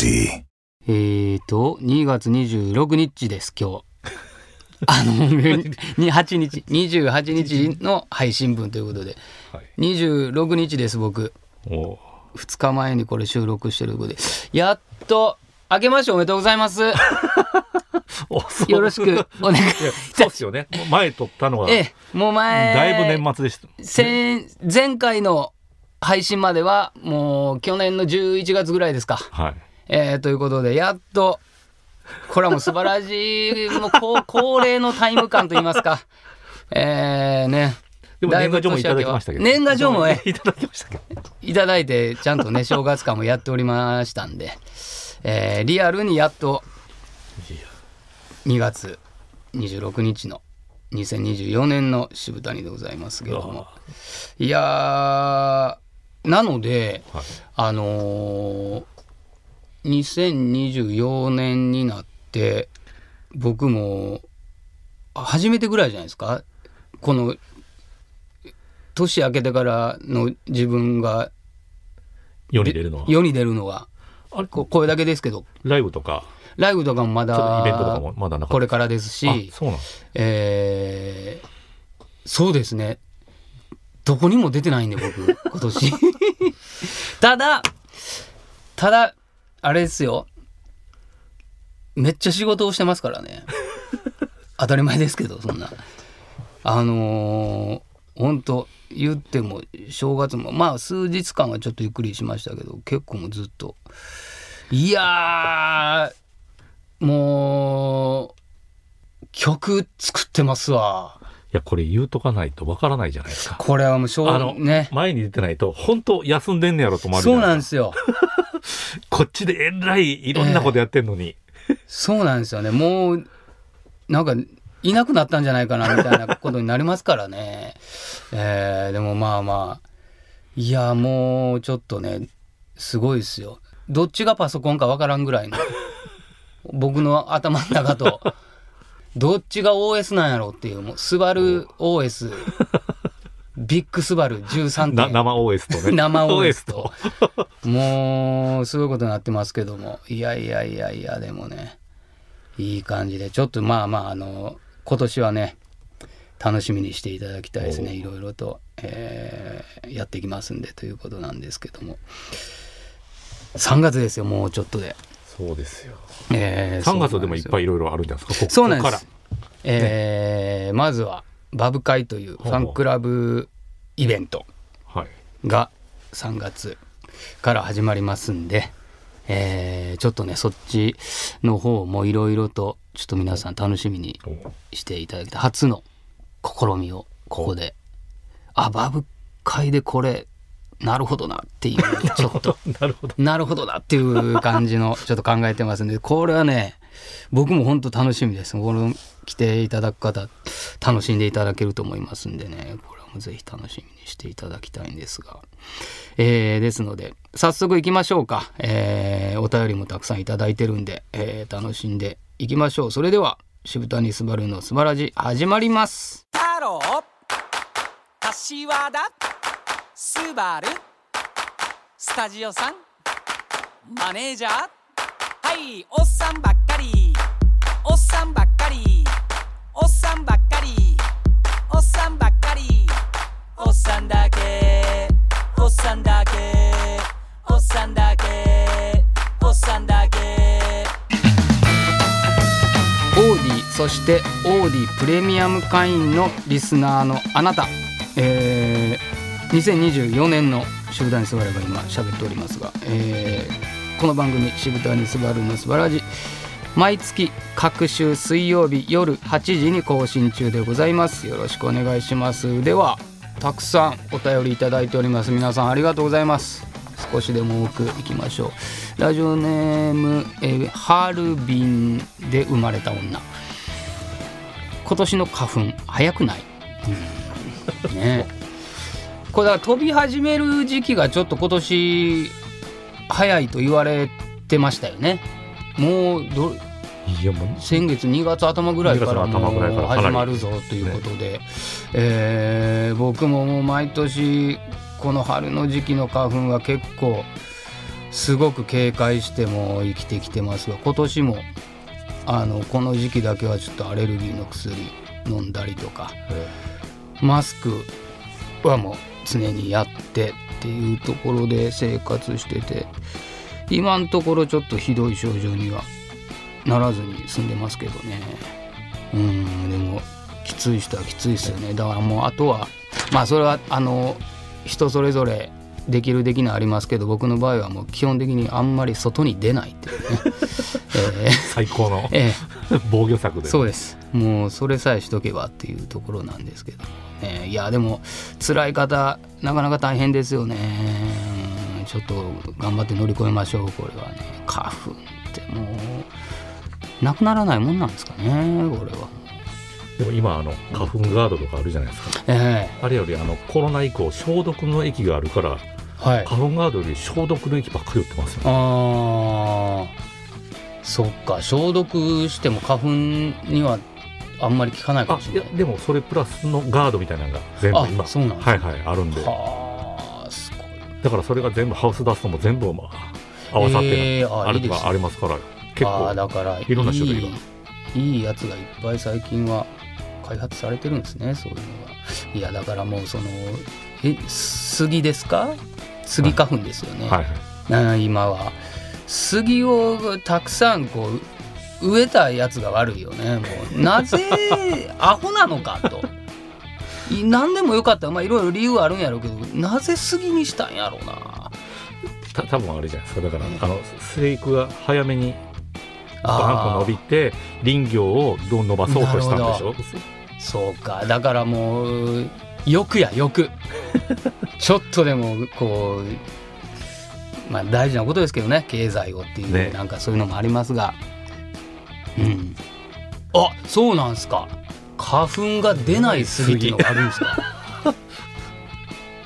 body. 2月26日です今日。28日の配信分ということで、26日です僕。お2日前にこれ収録してることで、やっと明けましておめでとうございます。よろしくお願い。そうですよね。前撮ったのが、もう前だいぶ年末でした。前回の配信まではもう去年の11月ぐらいですか。はい。ということでやっとこれはもう素晴らしいもう恒例のタイム感といいますか。ね。でも年賀状もいただきましたけど、年賀状もいただきましたけど、いただいてちゃんとね正月間もやっておりましたんで、リアルにやっと2月26日の2024年の渋谷でございますけども、いやなので、はい、2024年になって僕も初めてぐらいじゃないですか、この年明けてからの自分が世に出るのはあれこれだけですけど、ライブとかもまだイベントとかもまだなかったこれからですし、そうなんです、そうですね、どこにも出てないんで僕今年ただあれですよ、めっちゃ仕事をしてますからね当たり前ですけど、そんな本当言っても正月もまあ数日間はちょっとゆっくりしましたけど、結構もうずっと、いやもう曲作ってますわ。いやこれ言うとかないとわからないじゃないですか、これはもうね、前に出てないと本当休んでんねやろと思われる。そうなんですよこっちでえらいいろんなことやってんのに、そうなんですよね、もうなんかいなくなったんじゃないかなみたいなことになりますからねでもまあいやもうちょっとねすごいですよ、どっちがパソコンかわからんぐらいの僕の頭の中とどっちが OS なんやろうっていう、もうスバル OS ビッグスバル 13.、生 OS とね生 OS ともうすごいことになってますけども、いやでもねいい感じで、ちょっとまあ今年はね楽しみにしていただきたいですね、いろいろと、やっていきますんでということなんですけども、3月ですよもうちょっとで。そうですよ、3月でもいっぱいいろいろあるんじゃないですか。そうなんです、まずはバブ会というファンクラブイベントが3月から始まりますんで、ちょっとねそっちの方もいろいろとちょっと皆さん楽しみにしていただきたい、初の試みをここでバブ会でこれなるほどなっていうちょっとなるほどなっていう感じのちょっと考えてますんで、これはね僕も本当楽しみです。この来ていただく方楽しんでいただけると思いますんでね、これもぜひ楽しみにしていただきたいんですが、ですので早速いきましょうか、お便りもたくさんいただいてるんで、楽しんでいきましょう。それでは渋谷すばるのすばらじ始まります。太郎柏田スバルスタジオさんマネージャー、はいおっさんばっかりオーディ、そしてオーディプレミアム会員のリスナーのあなた、2024年の渋谷すばるが今喋っておりますが、この番組渋谷すばるのすばらじ毎月各週水曜日夜8時に更新中でございます。よろしくお願いします。ではたくさんお便りいただいております。皆さんありがとうございます。少しでも多くいきましょう。ラジオネーム、ハルビンで生まれた女、今年の花粉早くない？ねえこれだから飛び始める時期がちょっと今年早いと言われてましたよね。もう先月2月頭ぐらいからもう始まるぞということで、僕も毎年この春の時期の花粉は結構すごく警戒しても生きてきてますが、今年もこの時期だけはちょっとアレルギーの薬飲んだりとか、マスクはもう常にやってっていうところで生活してて、今のところちょっとひどい症状にはならずに済んでますけどね。でもきつい人はきついですよね。だからもうあとはまあそれは人それぞれできるできないありますけど、僕の場合はもう基本的にあんまり外に出ないっていうね最高の防御策で、そうです。もうそれさえしとけばっていうところなんですけど、いやでも辛い方なかなか大変ですよね。ちょっと頑張って乗り越えましょう。これはね、花粉ってもうなくならないもんなんですかね、これは。でも今花粉ガードとかあるじゃないですか、あれよりコロナ以降消毒の液があるから、はい、花粉ガードより消毒の液ばっかり売ってますよね。ああ、そっか。消毒しても花粉にはあんまり効かないかもしれない。いやでもそれプラスのガードみたいなのが全部今あるんで、すごい。だからそれが全部ハウスダストも全部、合わさってあるのがありますから、結構だからいろんな種類がいいやつがいっぱい最近は開発されてるんですね、そういうのが。いやだからもう杉ですか、杉花粉ですよね、今は。杉をたくさん植えたやつが悪いよね。もうなぜアホなのかと何でもよかったら、いろいろ理由あるんやろうけど、なぜ杉にしたんやろうな。多分あれじゃないですか。だから生育が早めにバンと伸びて林業をどう伸ばそうとしたんでしょ。そうか。だからもう欲ちょっとでも大事なことですけどね、経済をっていう、なんかそういうのもありますが、あ、そうなんですか。花粉が出ない杉っていうのがあるんですか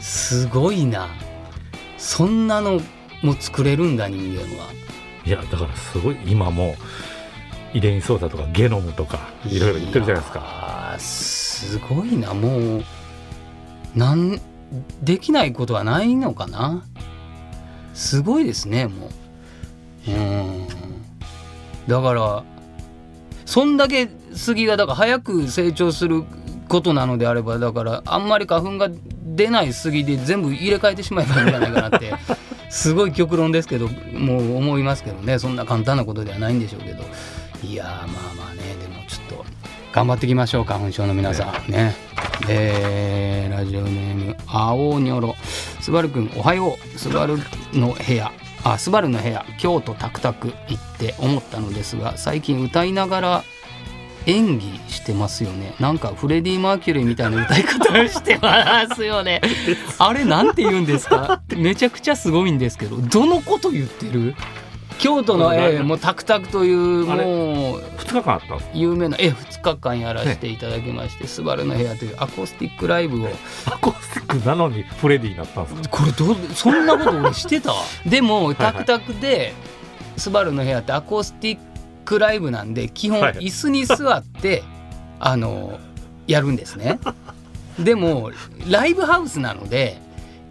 すごいな、そんなのも作れるんだ人間は。いやだからすごい今も遺伝操作とかゲノムとかいろいろ言ってるじゃないですか。すごいな。もうできないことはないのかな。すごいですね。もうだからそんだけ杉がだから早く成長することなのであれば、だからあんまり花粉が出ない杉で全部入れ替えてしまえばいいんじゃないかなってすごい極論ですけどもう思いますけどね。そんな簡単なことではないんでしょうけど、いやまあね。でもちょっと頑張っていきましょう、花粉症の皆さんね。ラジオネーム青にょろ、すばるくんおはよう。スバルの部屋、京都タクタク行って思ったのですが、最近歌いながら演技してますよね。なんかフレディ・マーキュリーみたいな歌い方をしてますよねあれなんて言うんですかめちゃくちゃすごいんですけど、どのこと言ってる。京都のもうタクタクというもう2日間あった有名な2日間やらせていただきまして、スバルの部屋というアコースティックライブを。アコースティックなのにフレディになったんですか。これそんなこと俺してたでもタクタクでスバルの部屋ってアコースティックライブなんで、基本椅子に座ってやるんですねでもライブハウスなので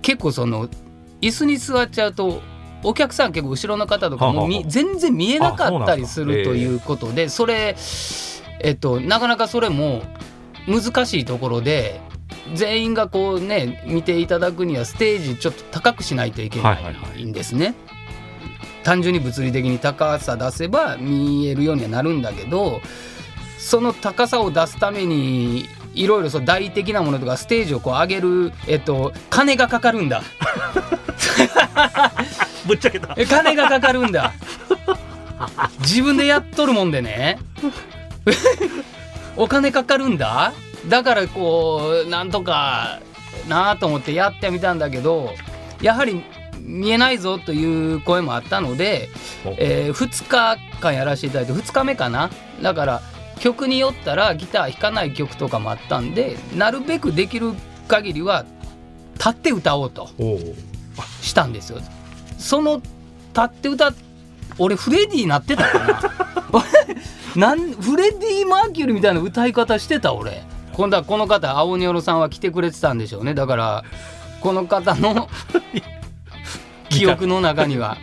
結構椅子に座っちゃうとお客さん結構後ろの方とかも全然見えなかったりするということで、それなかなかそれも難しいところで、全員が見ていただくにはステージちょっと高くしないといけないんですね。単純に物理的に高さ出せば見えるようにはなるんだけど、その高さを出すためにいろいろ大的なものとかステージを上げる金がかかるんだぶっちゃけた金がかかるんだ自分でやっとるもんでねお金かかるんだ。だからなんとかなと思ってやってみたんだけど、やはり見えないぞという声もあったので、2日間やらせていただいて2日目かな。だから曲によったらギター弾かない曲とかもあったんで、なるべくできる限りは立って歌おうとしたんですよ。その立って歌、俺フレディになってたかなフレディ・マーキュリーみたいな歌い方してた俺。今度はこの方青にょろさんは来てくれてたんでしょうね。だからこの方の記憶の中には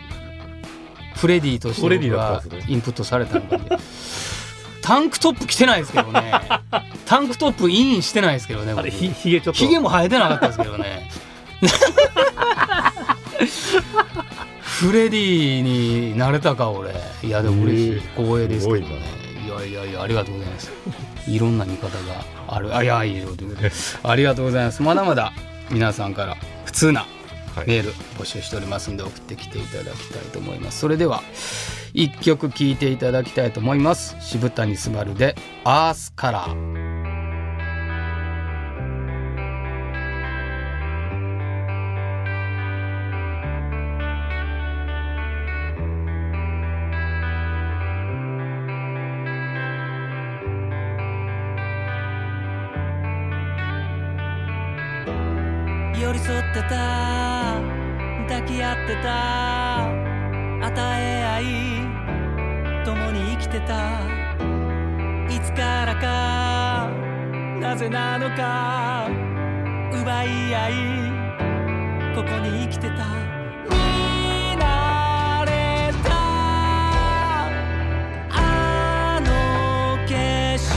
フレディとして僕はインプットされたのでタンクトップ着てないですけどねタンクトップインしてないですけどね、あれ ひげちょっとひげも生えてなかったですけどねフレディになれたか俺。いやでも嬉しい、光栄ですけどね。いやありがとうございます。いろんな見方がある。あ、いやいいよということでありがとうございます。まだまだ皆さんから普通なメール募集しておりますので送ってきていただきたいと思います。それでは1曲聴いていただきたいと思います。渋谷すばるでアースカラー。寄り添ってた、抱き合ってた、与え合い、共に生きてた。いつからか、なぜなのか、奪い合い、ここに生きてた。見慣れたあの景色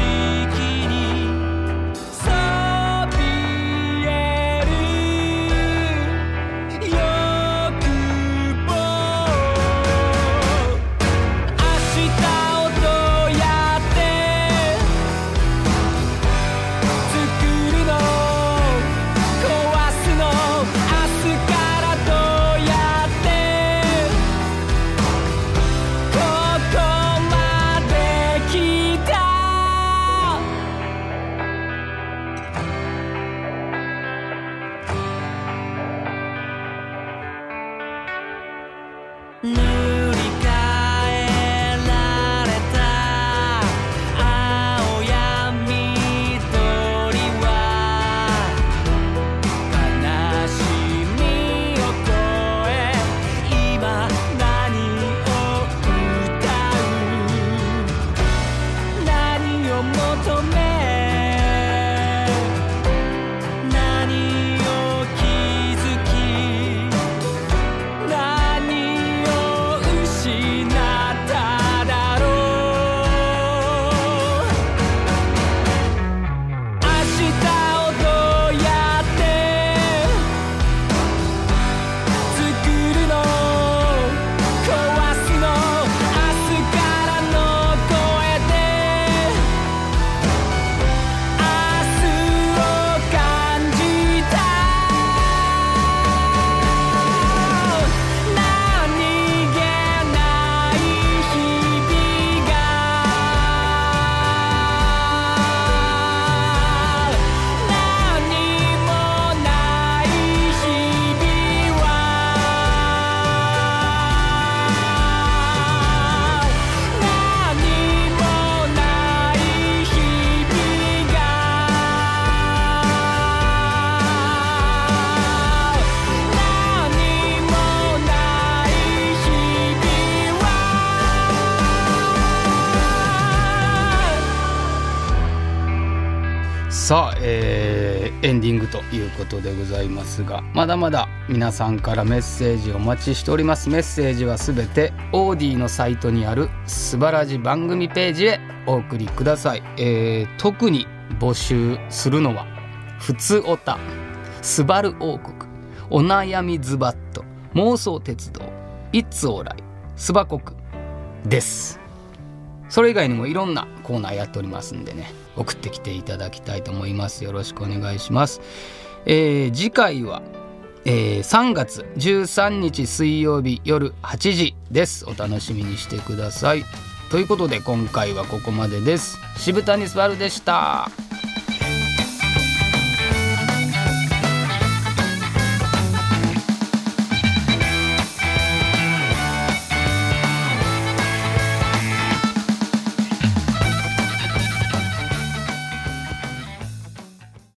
さあ、エンディングということでございますが、まだまだ皆さんからメッセージをお待ちしております。メッセージはすべてオーディのサイトにあるすばらじ番組ページへお送りください。特に募集するのはふつおた、すばる王国、お悩みズバッと、妄想鉄道、いつおらい、すばこくです。それ以外にもいろんなコーナーやっておりますんでね、送ってきていただきたいと思います。よろしくお願いします。次回は、3月13日水曜日夜8時です。お楽しみにしてください。ということで今回はここまでです。渋谷すばるでした。